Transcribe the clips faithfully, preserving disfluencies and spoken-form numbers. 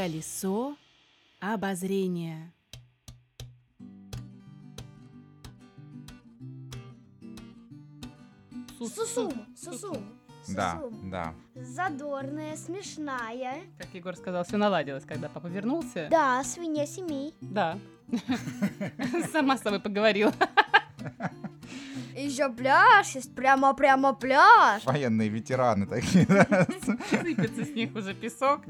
Колесо обозрения. Сусума, сусума. Да, да. Задорная, смешная. Как Егор сказал, все наладилось, когда папа вернулся. Да, свинья семей. Да. Сама с собой поговорила. Еще пляж есть, прямо-прямо пляж. Военные ветераны такие. Сыпется с них уже песок.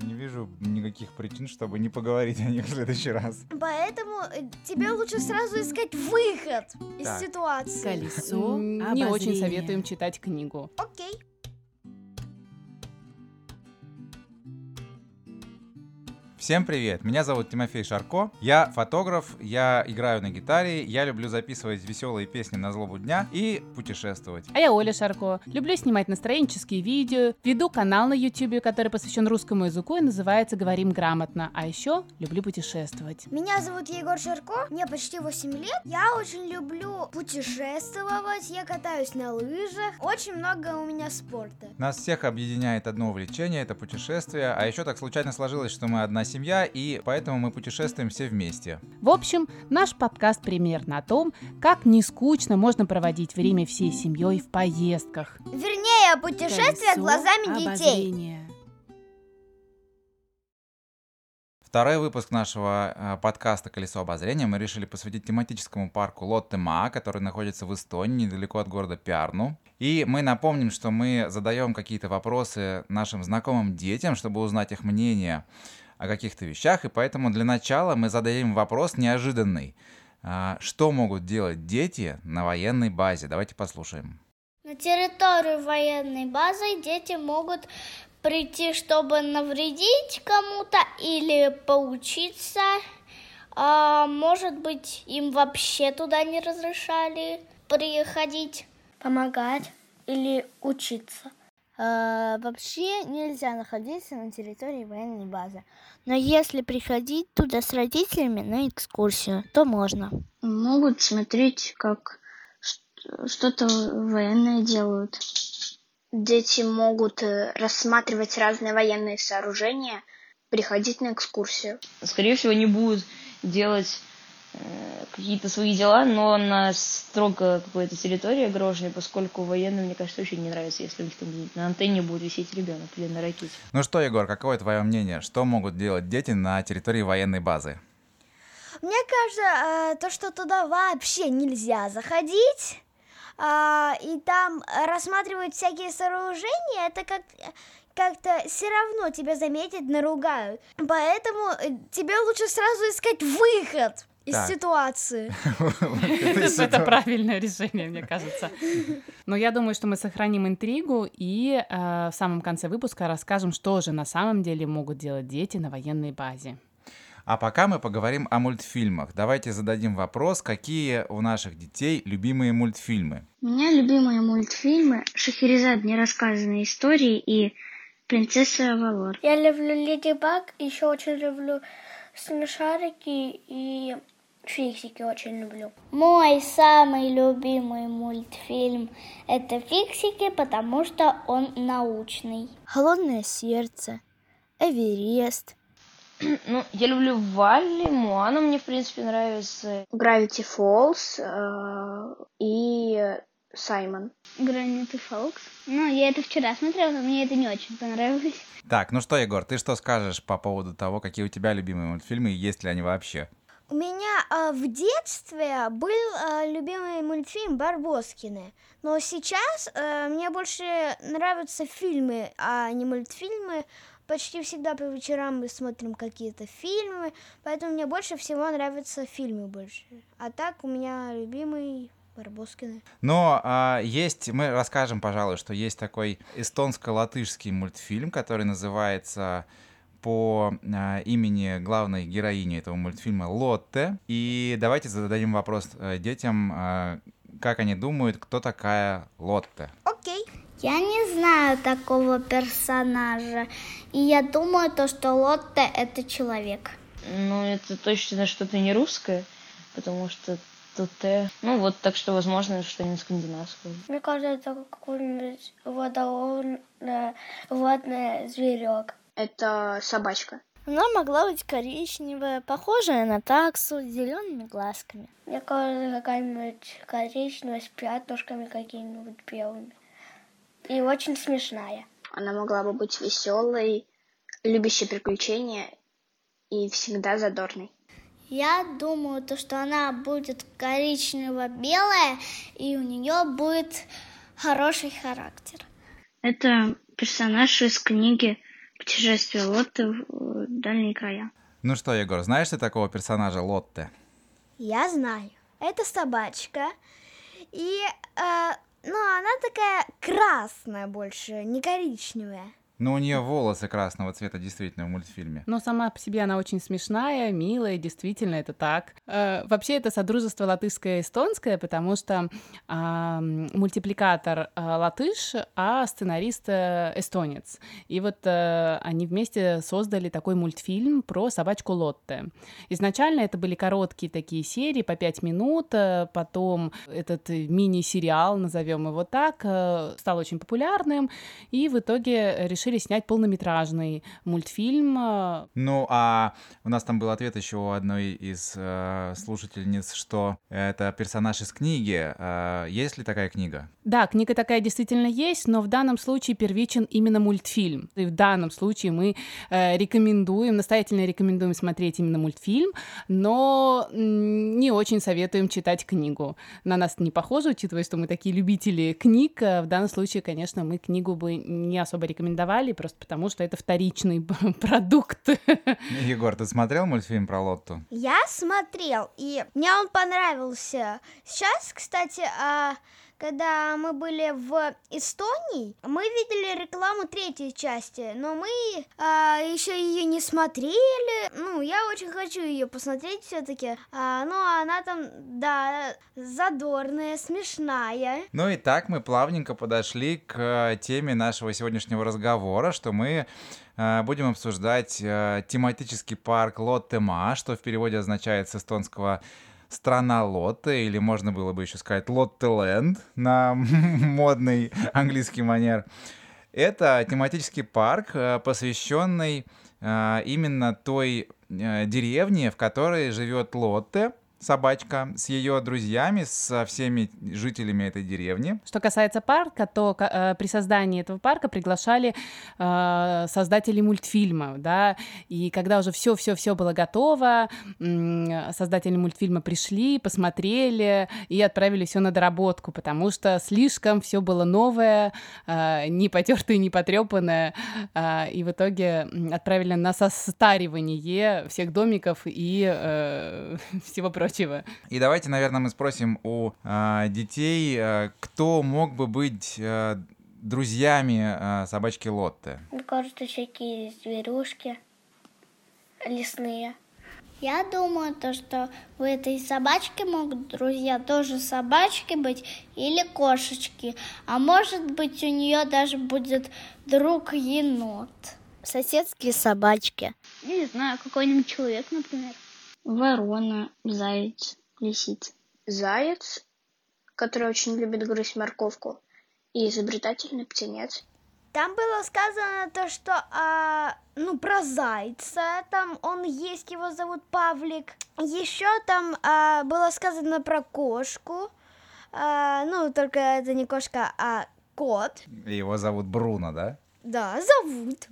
Не вижу никаких причин, чтобы не поговорить о них в следующий раз. Поэтому тебе лучше сразу искать выход из ситуации. Колесо обозрения. Не очень советуем читать книгу. Окей. Всем привет, меня зовут Тимофей Шарко, я фотограф, я играю на гитаре, я люблю записывать веселые песни на злобу дня и путешествовать. А я Оля Шарко, люблю снимать настроенческие видео, веду канал на YouTube, который посвящен русскому языку и называется «Говорим грамотно», а еще люблю путешествовать. Меня зовут Егор Шарко, мне почти восемь лет, я очень люблю путешествовать, я катаюсь на лыжах, очень много у меня спорта. Нас всех объединяет одно увлечение, это путешествие, а еще так случайно сложилось, что мы одна семья. Семья, и поэтому мы путешествуем все вместе. В общем, наш подкаст примерно о том, как не скучно можно проводить время всей семьей в поездках. Вернее, о путешествиях глазами детей. Второй выпуск нашего подкаста «Колесо обозрения» мы решили посвятить тематическому парку Лоттемаа, который находится в Эстонии, недалеко от города Пярну. И мы напомним, что мы задаем какие-то вопросы нашим знакомым детям, чтобы узнать их мнение о каких-то вещах. И поэтому для начала мы зададим вопрос неожиданный. Что могут делать дети на военной базе? Давайте послушаем. На территорию военной базы дети могут прийти, чтобы навредить кому-то или поучиться. А, может быть, им вообще туда не разрешали приходить. Помогать или учиться. А, вообще нельзя находиться на территории военной базы. Но если приходить туда с родителями на экскурсию, то можно. Могут смотреть, как что-то военное делают. Дети могут рассматривать разные военные сооружения, приходить на экскурсию. Скорее всего, они будут делать э, какие-то свои дела, но на строго какой-то территории огороженной, поскольку военным, мне кажется, очень не нравится, если у них там на антенне будет висеть ребенок или на ракете. Ну что, Егор, каково твое мнение? Что могут делать дети на территории военной базы? Мне кажется, то, что туда вообще нельзя заходить... А, и там рассматривают всякие сооружения, это как, как-то все равно тебя заметят, наругают. Поэтому тебе лучше сразу искать выход из так. ситуации. Это правильное решение, мне кажется. Но я думаю, что мы сохраним интригу и в самом конце выпуска расскажем, что же на самом деле могут делать дети на военной базе. А пока мы поговорим о мультфильмах. Давайте зададим вопрос, какие у наших детей любимые мультфильмы. У меня любимые мультфильмы «Шахерезад. Нерассказанные истории» и «Принцесса Авалор». Я люблю «Леди Баг», еще очень люблю «Смешарики» и «Фиксики» очень люблю. Мой самый любимый мультфильм – это «Фиксики», потому что он научный. «Холодное сердце», «Эверест». Ну, я люблю Валли, Моану мне, в принципе, нравится. Гравити Фолз и Саймон. Гравити Фолз. Ну, я это вчера смотрела, но мне это не очень понравилось. Так, ну что, Егор, ты что скажешь по поводу того, какие у тебя любимые мультфильмы и есть ли они вообще? У меня э, в детстве был э, любимый мультфильм «Барбоскины», но сейчас э, мне больше нравятся фильмы, а не мультфильмы. Почти всегда по вечерам мы смотрим какие-то фильмы, поэтому мне больше всего нравятся фильмы больше. А так у меня любимый Барбоскины. Но а, есть, мы расскажем, пожалуй, что есть такой эстонско-латышский мультфильм, который называется по а, имени главной героини этого мультфильма Лотте. И давайте зададим вопрос детям, а, как они думают, кто такая Лотте. Окей. Я не знаю такого персонажа, и я думаю, то, что Лотте – это человек. Ну, это точно что-то не русское, потому что Тотте… Ну, вот так что, возможно, что-нибудь скандинавское. Мне кажется, это какой-нибудь водоровный водный зверек. это собачка. Она могла быть коричневая, похожая на таксу, с зелеными глазками. Мне кажется, какая-нибудь коричневая, с пятнышками какими-нибудь белыми. И очень смешная. Она могла бы быть веселой, любящей приключения и всегда задорной. Я думаю, то, что она будет коричнево-белая, и у нее будет хороший характер. Это персонаж из книги «Путешествие Лотте в дальние края». Ну что, Егор, знаешь ты такого персонажа Лотте? Я знаю. Это собачка. И, э, ну, она такая красная больше, не коричневая. Но у нее волосы красного цвета действительно в мультфильме. Но сама по себе она очень смешная, милая, действительно, это так. Э, вообще, это содружество латышское и эстонское, потому что э, мультипликатор э, латыш, а сценарист э, эстонец. И вот э, они вместе создали такой мультфильм про собачку Лотте. Изначально это были короткие такие серии по пять минут, э, потом этот мини-сериал, назовем его так, э, стал очень популярным, и в итоге решили снять полнометражный мультфильм. Ну, а у нас там был ответ еще у одной из э, слушательниц, что это персонаж из книги. Э, есть ли такая книга? Да, книга такая действительно есть, но в данном случае первичен именно мультфильм. И в данном случае мы э, рекомендуем, настоятельно рекомендуем смотреть именно мультфильм, но не очень советуем читать книгу. На нас не похоже, учитывая, что мы такие любители книг. В данном случае, конечно, мы книгу бы не особо рекомендовали, просто потому, что это вторичный продукт. Егор, ты смотрел мультфильм про Лотту? Я смотрел, и мне он понравился. Сейчас, кстати, когда мы были в Эстонии, мы видели рекламу третьей части, но мы еще ее не смотрели. Ну, я очень хочу ее посмотреть все-таки. Но она там, да, задорная, смешная. Ну и так мы плавненько подошли к теме нашего сегодняшнего разговора, что мы э, будем обсуждать э, тематический парк Лоттемаа, что в переводе означает с эстонского «страна Лотте», или можно было бы еще сказать «Лоттеленд» на модный английский манер. Это тематический парк, э, посвященный э, именно той э, деревне, в которой живет Лотте, собачка, с ее друзьями, со всеми жителями этой деревни. Что касается парка, то э, при создании этого парка приглашали э, создателей мультфильма, да, и когда уже все-все-все было готово, э, создатели мультфильма пришли, посмотрели и отправили все на доработку, потому что слишком все было новое, э, не потертое, не потрепанное, э, и в итоге отправили на состаривание всех домиков и э, всего прочего. И давайте, наверное, мы спросим у э, детей, э, кто мог бы быть э, друзьями э, собачки Лотте. Мне кажется, всякие зверушки лесные. Я думаю, то, что у этой собачки могут друзья тоже собачки быть или кошечки. А может быть, у нее даже будет друг енот. Соседские собачки. Я не знаю, какой-нибудь человек, например. Ворона, заяц, лисица. Заяц, который очень любит грызть морковку, и изобретательный птенец. Там было сказано то, что, а, ну, про зайца, там он есть, его зовут Павлик. Еще там а, было сказано про кошку, а, ну, только это не кошка, а кот. Его зовут Бруно, да? Да, зовут.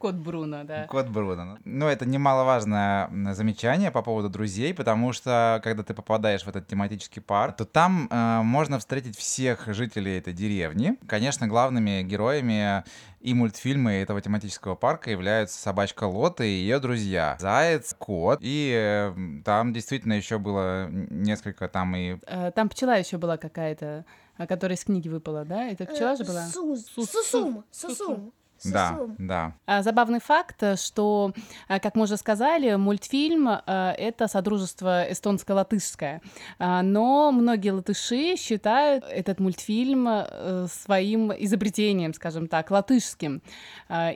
Кот Бруно, да. Кот Бруно. Но это немаловажное замечание по поводу друзей, потому что, когда ты попадаешь в этот тематический парк, то там э, можно встретить всех жителей этой деревни. Конечно, главными героями и мультфильмы этого тематического парка являются собачка Лотте и ее друзья. Заяц, кот, и э, там действительно еще было несколько там и... Там пчела еще была какая-то, которая из книги выпала, да? Это пчела же была? Сусум. Сусум. Да, да. Забавный факт, что, как мы уже сказали, мультфильм — это содружество эстонско-латышское, но многие латыши считают этот мультфильм своим изобретением, скажем так, латышским,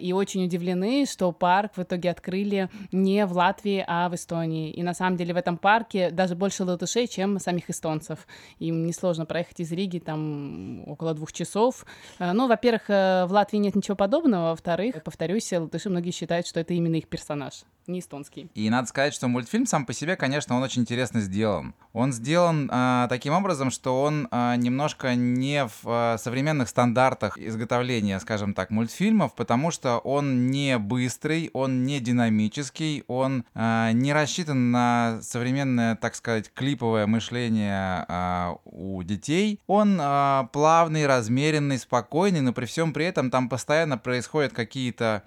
и очень удивлены, что парк в итоге открыли не в Латвии, а в Эстонии, и на самом деле в этом парке даже больше латышей, чем самих эстонцев, им несложно проехать из Риги там около двух часов. Ну, во-первых, в Латвии нет ничего подобного, безусловно. Во-вторых, повторюсь, латыши многие считают, что это именно их персонаж, не эстонский. И надо сказать, что мультфильм сам по себе, конечно, он очень интересно сделан. Он сделан э, таким образом, что он э, немножко не в э, современных стандартах изготовления, скажем так, мультфильмов, потому что он не быстрый, он не динамический, он э, не рассчитан на современное, так сказать, клиповое мышление э, у детей. Он э, плавный, размеренный, спокойный, но при всем при этом там постоянно происходят какие-то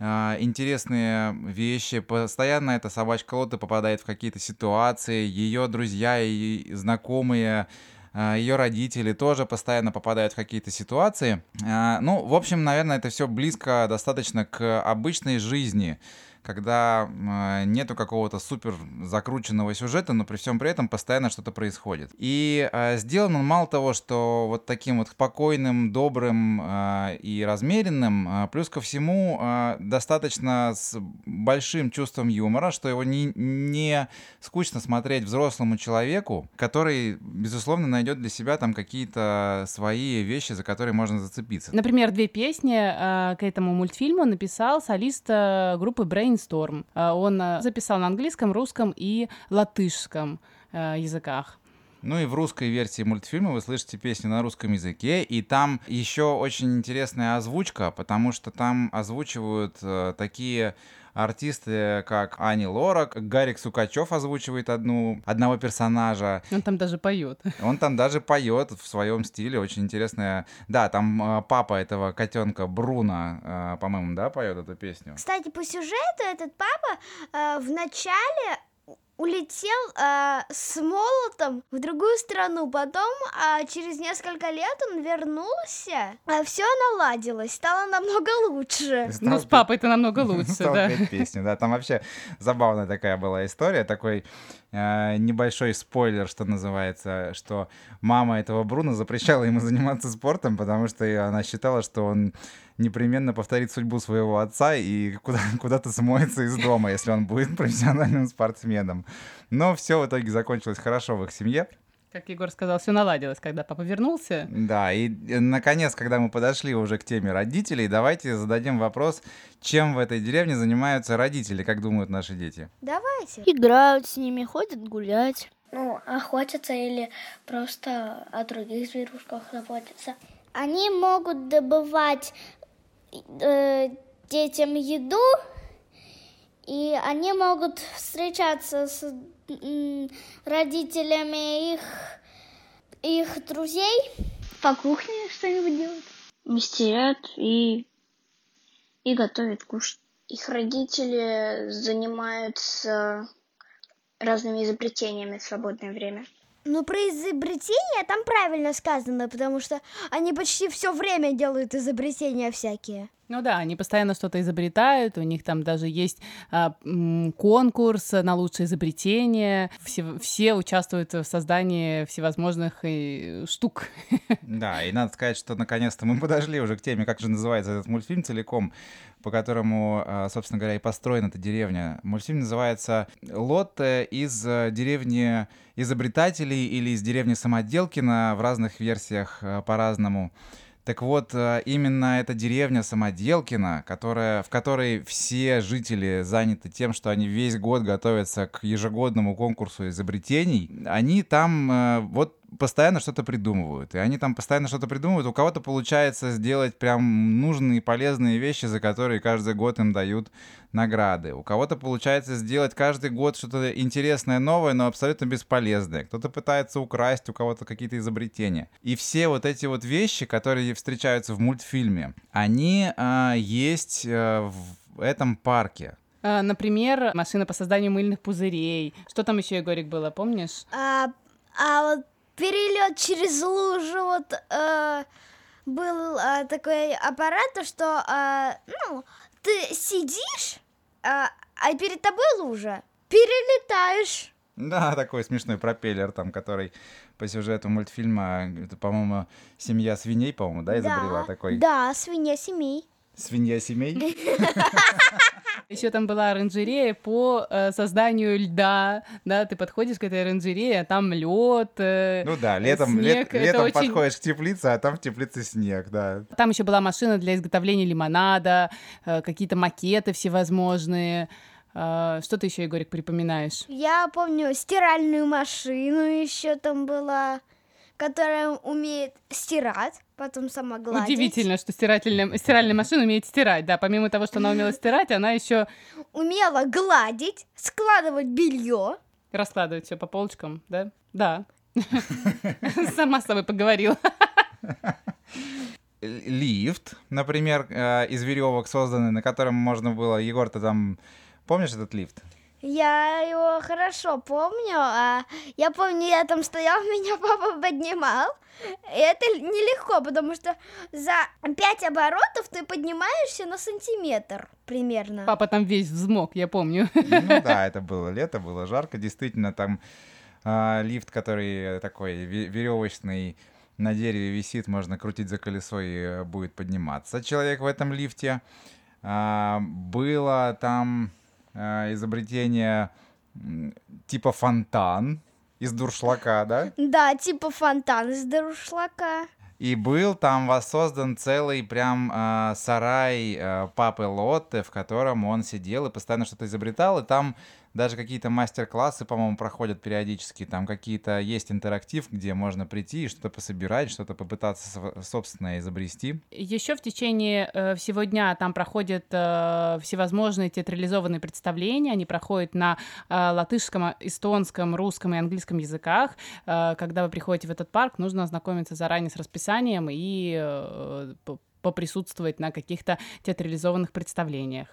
интересные вещи. Постоянно эта собачка Лотте попадает в какие-то ситуации. Ее друзья и знакомые, ее родители тоже постоянно попадают в какие-то ситуации. Ну, в общем, наверное, это все близко достаточно к обычной жизни, когда нету какого-то супер закрученного сюжета, но при всем при этом постоянно что-то происходит. И э, сделан он мало того, что вот таким вот спокойным, добрым э, и размеренным, э, плюс ко всему э, достаточно с большим чувством юмора, что его не, не скучно смотреть взрослому человеку, который, безусловно, найдет для себя там какие-то свои вещи, за которые можно зацепиться. Например, две песни э, к этому мультфильму написал солист группы Brainstorm. Brainstorm. Он записал на английском, русском и латышском языках. Ну и в русской версии мультфильма вы слышите песню на русском языке, и там еще очень интересная озвучка, потому что там озвучивают такие артисты, как Ани Лорак, Гарик Сукачев озвучивает одну, одного персонажа. Он там даже поет. Он там даже поет в своем стиле, очень интересное. Да, там э, папа этого котенка Бруно, э, по-моему, да, поет эту песню. Кстати, по сюжету этот папа э, в начале улетел э, с молотом в другую страну, потом э, через несколько лет он вернулся, а все наладилось, стало намного лучше. Стал... Ну, с папой-то намного лучше, стал да. Стал петь песню, да, там вообще забавная такая была история, такой э, небольшой спойлер, что называется, что мама этого Бруно запрещала ему заниматься спортом, потому что она считала, что он непременно повторит судьбу своего отца и куда- куда-то смоется из дома, если он будет профессиональным спортсменом. Но все в итоге закончилось хорошо в их семье. Как Егор сказал, все наладилось, когда папа вернулся. Да, и наконец, когда мы подошли уже к теме родителей, давайте зададим вопрос, чем в этой деревне занимаются родители, как думают наши дети? Давайте. Играют с ними, ходят гулять. Ну, охотятся или просто о других зверушках заботятся. Они могут добывать детям еду, и они могут встречаться с родителями их, их друзей. По кухне что-нибудь делают. Мастерят и, и готовят кушать. Их родители занимаются разными изобретениями в свободное время. Ну, про изобретения там правильно сказано, потому что они почти все время делают изобретения всякие. Ну да, они постоянно что-то изобретают, у них там даже есть а, м, конкурс на лучшее изобретение, все, все участвуют в создании всевозможных и, штук. Да, и надо сказать, что наконец-то мы подошли уже к теме, как же называется этот мультфильм целиком, по которому, собственно говоря, и построена эта деревня. Мультфильм называется «Лотте из деревни изобретателей» или «Из деревни Самоделкино», в разных версиях по-разному. Так вот, именно эта деревня Самоделкино, которая, в которой все жители заняты тем, что они весь год готовятся к ежегодному конкурсу изобретений, они там вот постоянно что-то придумывают. И они там постоянно что-то придумывают. У кого-то получается сделать прям нужные, полезные вещи, за которые каждый год им дают награды. У кого-то получается сделать каждый год что-то интересное, новое, но абсолютно бесполезное. Кто-то пытается украсть у кого-то какие-то изобретения. И все вот эти вот вещи, которые встречаются в мультфильме, они э, есть э, в этом парке. Например, машина по созданию мыльных пузырей. Что там еще, Егорик, было, помнишь? А, а вот перелет через лужу, вот э, был э, такой аппарат, что э, ну, ты сидишь, э, а перед тобой лужа, перелетаешь. Да, такой смешной пропеллер, там, который по сюжету мультфильма, это, по-моему, семья свиней, по-моему, да, изобрела да, такой? Да, свинья семей. Свинья семей. Еще там была оранжерея по э, созданию льда, да, ты подходишь к этой оранжерее, а там лед, э, ну да, летом, снег. Лет, летом очень... подходишь к теплице, а там в теплице снег, да. Там еще была машина для изготовления лимонада, э, какие-то макеты всевозможные. Э, что ты еще, Егорик, припоминаешь? Я помню стиральную машину еще там была, которая умеет стирать, потом сама гладить. Удивительно, что стирательная, стиральная машина умеет стирать, да. Помимо того, что она умела стирать, она еще умела гладить, складывать белье. Раскладывать все по полочкам, да? Да. Сама с собой поговорила. Лифт, например, из веревок созданный, на котором можно было... Егор, ты там помнишь этот лифт? Я его хорошо помню, а я помню, я там стоял, меня папа поднимал, и это нелегко, потому что за пять оборотов ты поднимаешься на сантиметр примерно. Папа там весь взмок, я помню. Ну да, это было лето, было жарко, действительно, там э, лифт, который такой веревочный, на дереве висит, можно крутить за колесо и будет подниматься человек в этом лифте. Э, было там... изобретение типа фонтан из дуршлака, да? Да, типа фонтан из дуршлака. И был там воссоздан целый прям э, сарай э, папы Лотте, в котором он сидел и постоянно что-то изобретал. И там даже какие-то мастер-классы, по-моему, проходят периодически. Там какие-то есть интерактив, где можно прийти и что-то пособирать, что-то попытаться собственное изобрести. Еще в течение э, всего дня там проходят э, всевозможные театрализованные представления. Они проходят на э, латышском, эстонском, русском и английском языках. Э, когда вы приходите в этот парк, нужно ознакомиться заранее с расписанием и э, поприсутствовать на каких-то театрализованных представлениях.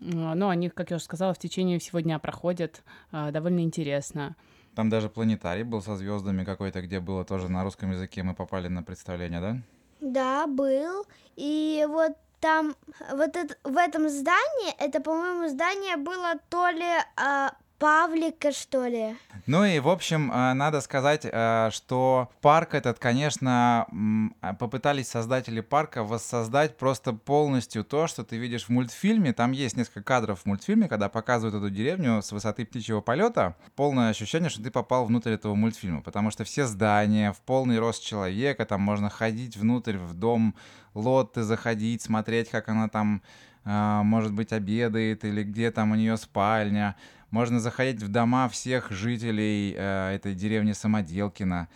Но они, как я уже сказала, в течение всего дня проходят, э, довольно интересно. Там даже планетарий был со звездами какой-то, где было тоже на русском языке. Мы попали на представление, да? Да, был. И вот там, вот это, в этом здании, это, по-моему, здание было то ли... Э, Павлика, что ли? Ну и, в общем, надо сказать, что парк этот, конечно, попытались создатели парка воссоздать просто полностью то, что ты видишь в мультфильме. Там есть несколько кадров в мультфильме, когда показывают эту деревню с высоты птичьего полета. Полное ощущение, что ты попал внутрь этого мультфильма, потому что все здания, в полный рост человека, там можно ходить внутрь в дом Лотты, заходить, смотреть, как она там, может быть, обедает или где там у нее спальня. Можно заходить в дома всех жителей э, этой деревни Самоделкино.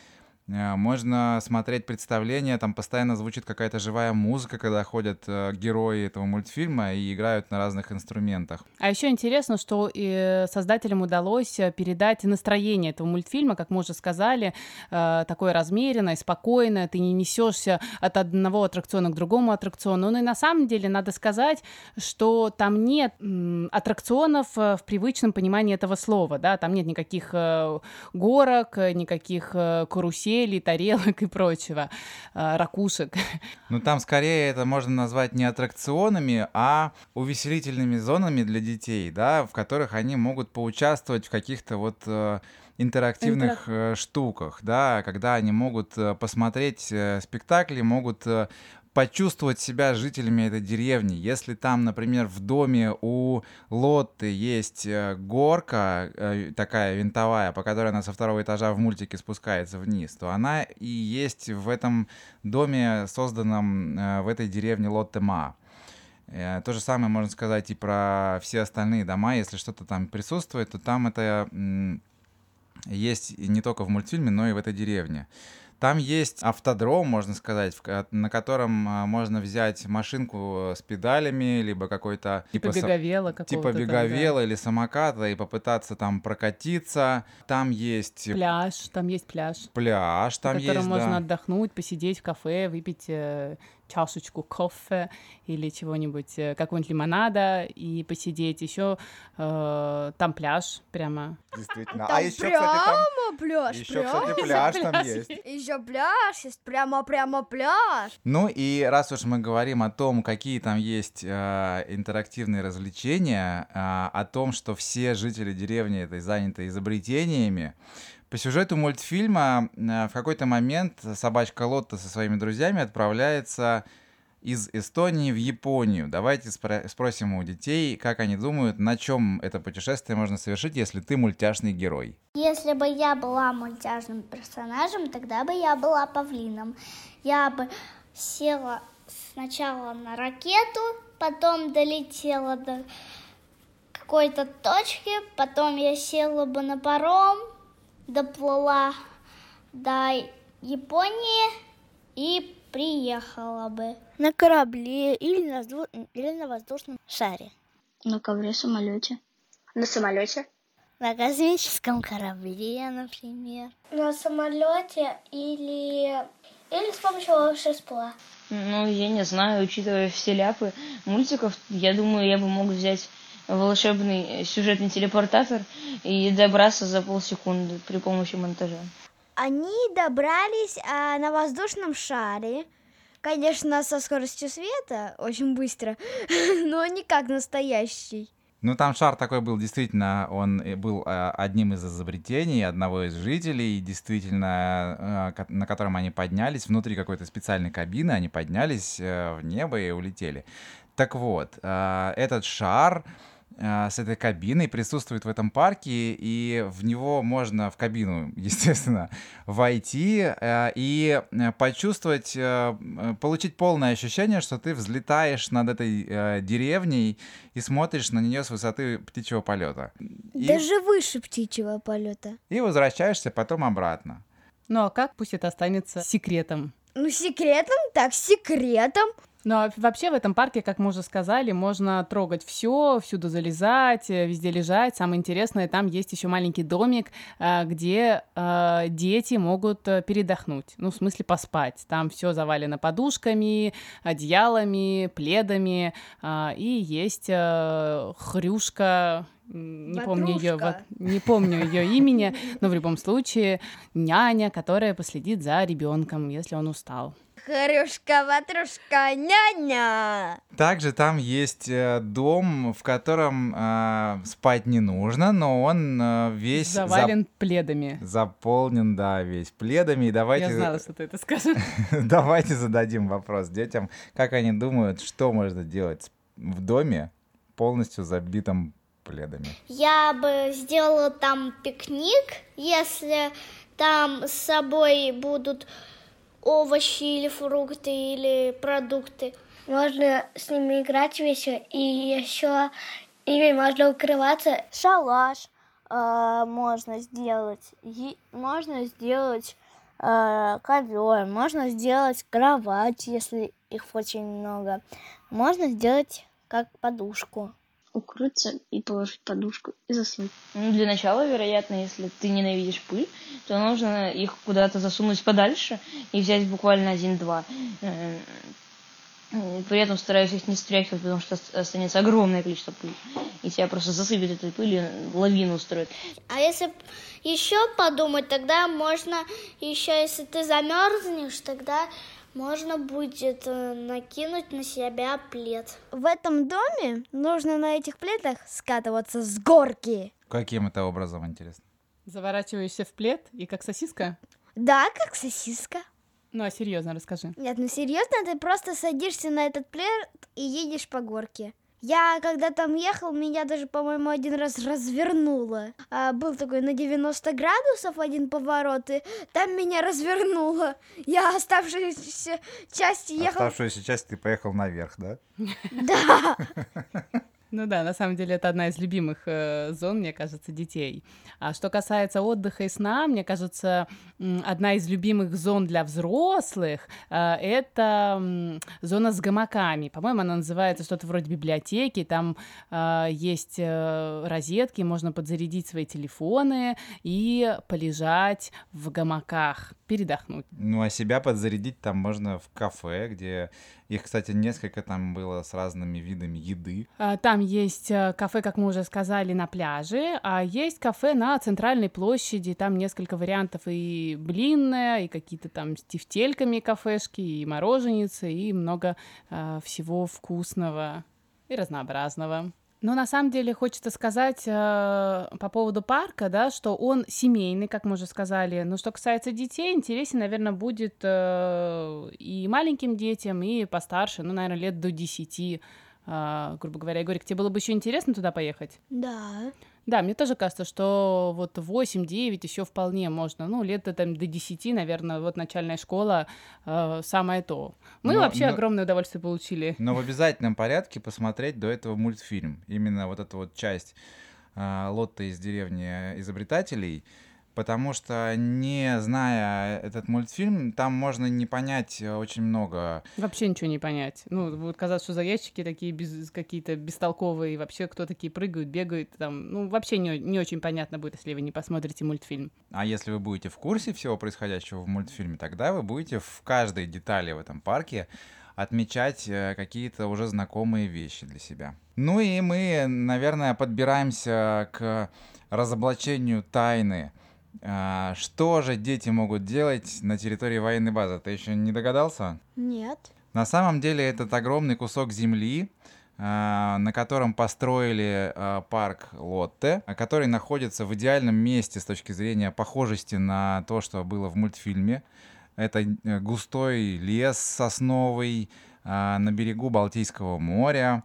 Э, можно смотреть представления, там постоянно звучит какая-то живая музыка, когда ходят э, герои этого мультфильма и играют на разных инструментах. А еще интересно, что э, создателям удалось передать настроение этого мультфильма, как мы уже сказали, э, такое размеренное, спокойное, ты не несешься от одного аттракциона к другому аттракциону. Ну и на самом деле надо сказать, что там нет м, аттракционов в привычном понимании этого слова, да, там нет никаких э, горок, никаких э, каруселей, тарелок и прочего, ракушек. Ну, там скорее это можно назвать не аттракционами, а увеселительными зонами для детей, да, в которых они могут поучаствовать в каких-то вот э, интерактивных Интерак... штуках, да, когда они могут посмотреть спектакли, могут почувствовать себя жителями этой деревни. Если там, например, в доме у Лотты есть горка, такая винтовая, по которой она со второго этажа в мультике спускается вниз, то она и есть в этом доме, созданном в этой деревне Лоттемаа. То же самое можно сказать и про все остальные дома. Если что-то там присутствует, то там это есть не только в мультфильме, но и в этой деревне. Там есть автодром, можно сказать, на котором можно взять машинку с педалями, либо какой-то... Типа беговела какого-то. Типа беговела там, да, или самоката, и попытаться там прокатиться. Там есть... Пляж, там есть пляж. Пляж, там есть, да. На котором можно отдохнуть, посидеть в кафе, выпить чашечку кофе или чего-нибудь, какого-нибудь лимонада, и посидеть. Еще э, там пляж прямо. Действительно. Там а еще, прямо кстати, там... пляж. Еще, прямо? Кстати, пляж там есть. Еще пляж есть, прямо-прямо пляж. Ну и раз уж мы говорим о том, какие там есть э, интерактивные развлечения, э, о том, что все жители деревни этой заняты изобретениями, по сюжету мультфильма в какой-то момент собачка Лотта со своими друзьями отправляется из Эстонии в Японию. Давайте спро- спросим у детей, как они думают, на чем это путешествие можно совершить, если ты мультяшный герой. Если бы я была мультяшным персонажем, тогда бы я была павлином. Я бы села сначала на ракету, потом долетела до какой-то точки, потом я села бы на паром, доплыла до Японии и приехала бы. На корабле или на, сду... или на воздушном шаре. На ковре-самолете. На самолете. На космическом корабле, например. На самолете или... или с помощью волшебства. Ну, я не знаю, учитывая все ляпы мультиков, я думаю, я бы мог взять волшебный сюжетный телепортатор и добраться за полсекунды при помощи монтажа. Они добрались а, на воздушном шаре, конечно, со скоростью света, очень быстро, но не как настоящий. Ну, там шар такой был, действительно, он был одним из изобретений одного из жителей, действительно, на котором они поднялись, внутри какой-то специальной кабины они поднялись в небо и улетели. Так вот, этот шар... с этой кабиной присутствует в этом парке, и в него можно, в кабину, естественно, войти и почувствовать, получить полное ощущение, что ты взлетаешь над этой деревней и смотришь на нее с высоты птичьего полета. Даже и... выше птичьего полета. И возвращаешься потом обратно. Ну а как? Пусть это останется секретом. Ну секретом, так секретом. Но вообще в этом парке, как мы уже сказали, можно трогать все, всюду залезать, везде лежать. Самое интересное, там есть еще маленький домик, где дети могут передохнуть, ну, в смысле поспать. Там все завалено подушками, одеялами, пледами, и есть хрюшка... Не помню, ее, вот, не помню ее имени, но в любом случае няня, которая последит за ребенком, если он устал. Хрюшка, ватрушка, няня. Также там есть дом, в котором э, спать не нужно, но он э, весь завален зап... пледами. Заполнен, да, весь пледами. И давайте... Я знала, что ты это скажешь. Давайте зададим вопрос детям, как они думают, что можно делать в доме, полностью забитом пледами. Я бы сделала там пикник, если там с собой будут овощи или фрукты или продукты. Можно с ними играть весело, и еще ими можно укрываться. Шалаш э, можно сделать, е- можно сделать э, ковер, можно сделать кровать, если их очень много. Можно сделать как подушку. Укрыться и положить подушку и заснуть. Ну, для начала, вероятно, если ты ненавидишь пыль, то нужно их куда-то засунуть подальше и взять буквально один-два. При этом стараюсь их не стряхивать, потому что останется огромное количество пыли. И тебя просто засыпет этой пылью, лавину устроит. А если еще подумать, тогда можно еще, если ты замерзнешь, тогда можно будет накинуть на себя плед. В этом доме нужно на этих пледах скатываться с горки. Каким это образом, интересно? Заворачиваешься в плед и как сосиска? Да, как сосиска. Ну а серьезно расскажи. Нет, ну серьезно, ты просто садишься на этот плед и едешь по горке. Я когда там ехал, меня даже, по-моему, один раз развернуло. А, был такой на девяносто градусов один поворот, и там меня развернуло. Я оставшуюся часть ехал... Оставшуюся часть ты поехал наверх, да? Да. Ну да, на самом деле это одна из любимых э, зон, мне кажется, детей. А что касается отдыха и сна, мне кажется, одна из любимых зон для взрослых э, это э, зона с гамаками. По-моему, она называется что-то вроде библиотеки. Там э, есть э, розетки, можно подзарядить свои телефоны и полежать в гамаках, передохнуть. Ну а себя подзарядить там можно в кафе, где... Их, кстати, несколько там было с разными видами еды. Там есть кафе, как мы уже сказали, на пляже, а есть кафе на центральной площади, там несколько вариантов и блинная, и какие-то там с тефтельками кафешки, и мороженицы, и много э, всего вкусного и разнообразного. Ну, на самом деле, хочется сказать э, по поводу парка, да, что он семейный, как мы уже сказали. Но что касается детей, интересен, наверное, будет э, и маленьким детям, и постарше, ну, наверное, лет до десяти, э, грубо говоря. Я говорю, тебе было бы еще интересно туда поехать? Да. Да, мне тоже кажется, что вот восемь-девять еще вполне можно, ну, лет там, до десяти, наверное, вот начальная школа э, самое то. Мы но, вообще но, огромное удовольствие получили. Но в обязательном порядке посмотреть до этого мультфильм, именно вот эта вот часть э, «Лотта из деревни изобретателей», потому что, не зная этот мультфильм, там можно не понять очень много. Вообще ничего не понять. Ну, будет казаться, что за ящики такие без, какие-то бестолковые, вообще кто такие прыгают, бегают. Там. Ну, вообще не, не очень понятно будет, если вы не посмотрите мультфильм. А если вы будете в курсе всего происходящего в мультфильме, тогда вы будете в каждой детали в этом парке отмечать какие-то уже знакомые вещи для себя. Ну и мы, наверное, подбираемся к разоблачению тайны. Что же дети могут делать на территории военной базы? Ты еще не догадался? Нет. На самом деле этот огромный кусок земли, на котором построили парк Лотте, который находится в идеальном месте с точки зрения похожести на то, что было в мультфильме. Это густой лес сосновый на берегу Балтийского моря,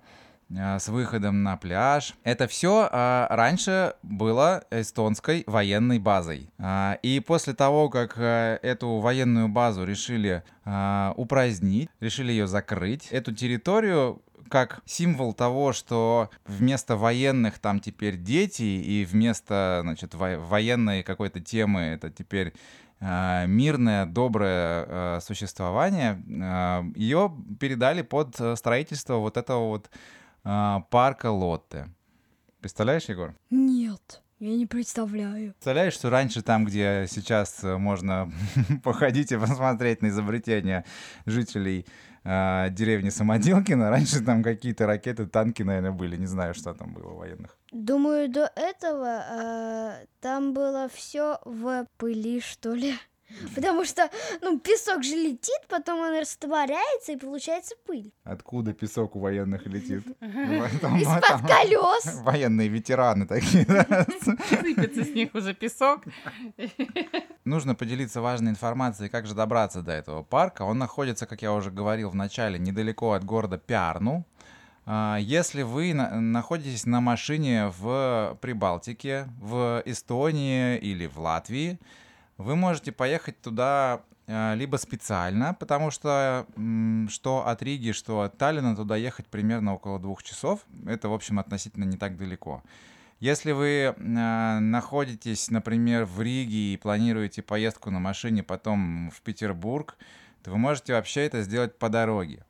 с выходом на пляж. Это все а, раньше было эстонской военной базой. А, и после того, как а, эту военную базу решили а, упразднить, решили ее закрыть, эту территорию как символ того, что вместо военных там теперь дети, и вместо, значит, во- военной какой-то темы это теперь а, мирное, доброе а, существование, а, ее передали под строительство вот этого вот парка Лотте. Представляешь, Егор? Нет, я не представляю. Представляешь, что раньше там, где сейчас можно походить и посмотреть на изобретения жителей э, деревни Самоделкино, раньше там какие-то ракеты, танки, наверное, были. Не знаю, что там было военных. Думаю, до этого э, там было все в пыли, что ли. Потому что, ну, песок же летит, потом он растворяется, и получается пыль. Откуда песок у военных летит? Из-под колес. Военные ветераны такие. Сыпется с них уже песок. Нужно поделиться важной информацией, как же добраться до этого парка. Он находится, как я уже говорил в начале, недалеко от города Пярну. Если вы находитесь на машине в Прибалтике, в Эстонии или в Латвии, вы можете поехать туда либо специально, потому что что от Риги, что от Таллина туда ехать примерно около двух часов. Это, в общем, относительно не так далеко. Если вы находитесь, например, в Риге и планируете поездку на машине потом в Петербург, то вы можете вообще это сделать по дороге.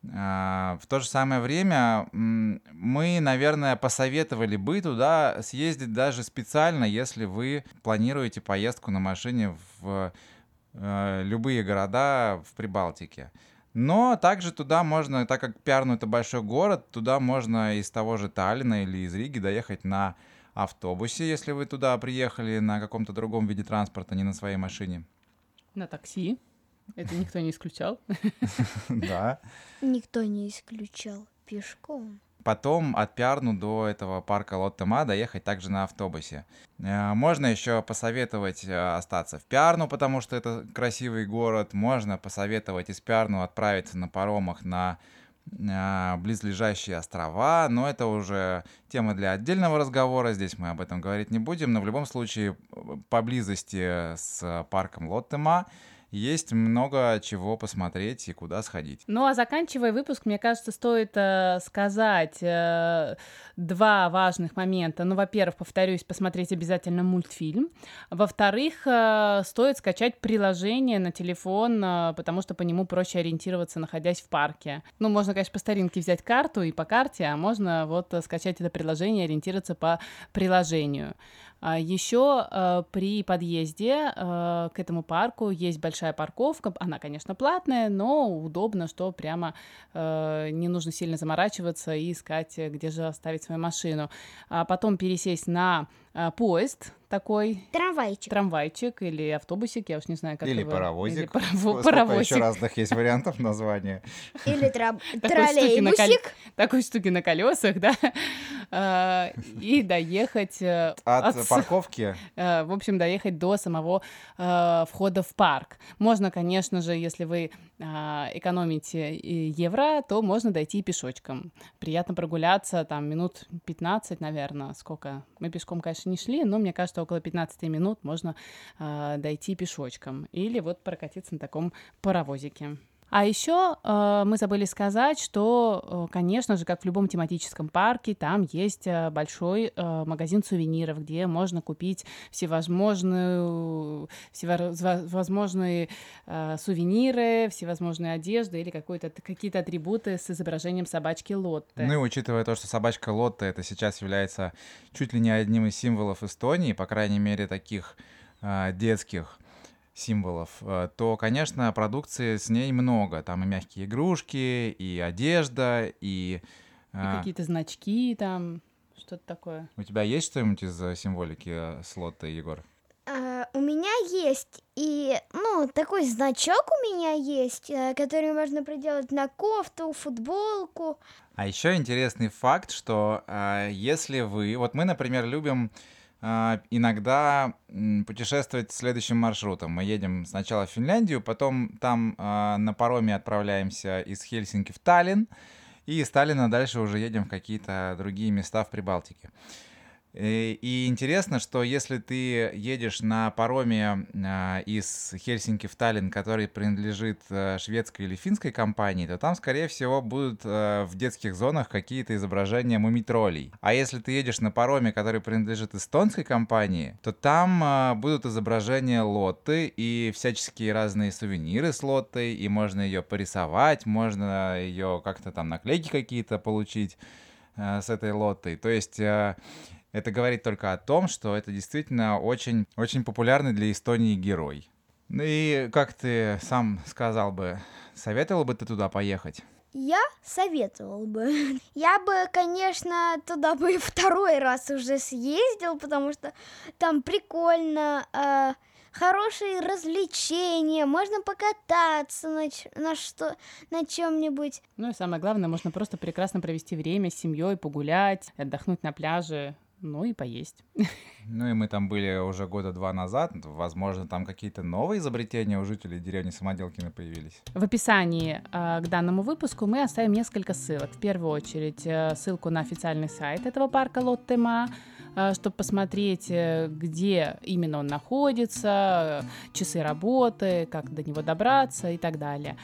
В то же самое время мы, наверное, посоветовали бы туда съездить даже специально, если вы планируете поездку на машине в любые города в Прибалтике. Но также туда можно, так как Пярну — это большой город, туда можно из того же Таллина или из Риги доехать на автобусе, если вы туда приехали на каком-то другом виде транспорта, не на своей машине. На такси. Это никто не исключал. Да. Никто не исключал. Пешком. Потом от Пярну до этого парка Лоттемаа доехать также на автобусе. Можно еще посоветовать остаться в Пярну, потому что это красивый город. Можно посоветовать из Пярну отправиться на паромах на близлежащие острова, но это уже тема для отдельного разговора, здесь мы об этом говорить не будем, но в любом случае поблизости с парком Лоттемаа есть много чего посмотреть и куда сходить. Ну, а заканчивая выпуск, мне кажется, стоит э, сказать э, два важных момента. Ну, во-первых, повторюсь, посмотреть обязательно мультфильм. Во-вторых, э, стоит скачать приложение на телефон, э, потому что по нему проще ориентироваться, находясь в парке. Ну, можно, конечно, по старинке взять карту и по карте, а можно вот э, скачать это приложение и ориентироваться по приложению. Еще э, при подъезде э, к этому парку есть большая парковка, она, конечно, платная, но удобно, что прямо э, не нужно сильно заморачиваться и искать, где же оставить свою машину. А потом пересесть на а, поезд такой. Трамвайчик. Трамвайчик или автобусик, я уж не знаю, как или его... паровозик. Или паровозик. Сколько еще разных есть вариантов названия. Или троллейбусик. Такой штуки на колесах, да. И доехать... От парковки? В общем, доехать до самого входа в парк. Можно, конечно же, если вы экономите евро, то можно дойти пешочком. Приятно прогуляться, там, минут пятнадцать, наверное, сколько. Мы пешком, конечно, не шли, но, мне кажется, около пятнадцати минут можно э, дойти пешочком или вот прокатиться на таком паровозике. А еще э, мы забыли сказать, что, э, конечно же, как в любом тематическом парке, там есть э, большой э, магазин сувениров, где можно купить всевозможные, всевозможные э, сувениры, всевозможные одежды или какой-то, какие-то атрибуты с изображением собачки Лотте. Ну и учитывая то, что собачка Лотте это сейчас является чуть ли не одним из символов Эстонии, по крайней мере, таких э, детских символов, то, конечно, продукции с ней много. Там и мягкие игрушки, и одежда, и... И а... какие-то значки там, что-то такое. У тебя есть что-нибудь из символики с Лотте, Егор? А, у меня есть, и, ну, такой значок у меня есть, который можно приделать на кофту, футболку. А еще интересный факт, что а, если вы... Вот мы, например, любим... иногда путешествовать следующим маршрутом. Мы едем сначала в Финляндию, потом там э, на пароме отправляемся из Хельсинки в Таллин, и из Таллина дальше уже едем в какие-то другие места в Прибалтике. И, и интересно, что если ты едешь на пароме э, из Хельсинки в Таллин, который принадлежит э, шведской или финской компании, то там, скорее всего, будут э, в детских зонах какие-то изображения мумитролей. А если ты едешь на пароме, который принадлежит эстонской компании, то там э, будут изображения Лотты и всяческие разные сувениры с Лоттой, и можно ее порисовать, можно ее как-то там наклейки какие-то получить э, с этой Лоттой. То есть... Э, Это говорит только о том, что это действительно очень, очень популярный для Эстонии герой. Ну и как ты сам сказал бы, советовал бы ты туда поехать? Я советовал бы. Я бы, конечно, туда бы и второй раз уже съездил, потому что там прикольно, э, хорошие развлечения, можно покататься на, ч- на, что- на чем-нибудь. Ну и самое главное, можно просто прекрасно провести время с семьей, погулять, отдохнуть на пляже. Ну и поесть. Ну и мы там были уже года два назад. Возможно, там какие-то новые изобретения у жителей деревни Самоделкино появились. В описании э, к данному выпуску мы оставим несколько ссылок. В первую очередь э, ссылку на официальный сайт этого парка Лоттемаа, э, чтобы посмотреть, э, где именно он находится, э, часы работы, как до него добраться и так далее.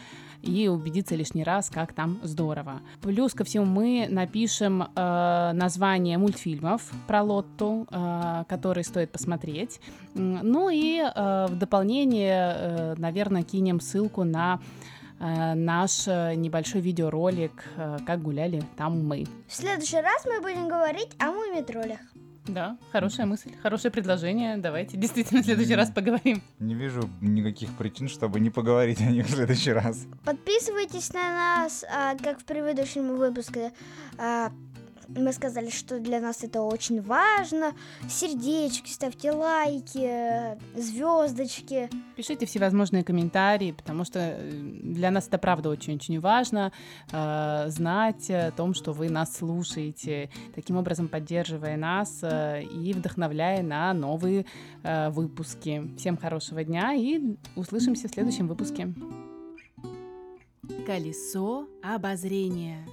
И убедиться лишний раз, как там здорово. Плюс ко всему мы напишем э, название мультфильмов про Лотту, э, которые стоит посмотреть. Ну и э, в дополнение, э, наверное, кинем ссылку на э, наш небольшой видеоролик, э, как гуляли там мы. В следующий раз мы будем говорить о мумитролях. Да, хорошая мысль, хорошее предложение. Давайте действительно в следующий раз поговорим. Не вижу никаких причин, чтобы не поговорить о них в следующий раз. Подписывайтесь на нас, как в предыдущем выпуске. Мы сказали, что для нас это очень важно. Сердечки, ставьте лайки, звездочки. Пишите всевозможные комментарии, потому что для нас это правда очень-очень важно э, знать о том, что вы нас слушаете, таким образом поддерживая нас э, и вдохновляя на новые э, выпуски. Всем хорошего дня и услышимся в следующем выпуске. Колесо обозрения.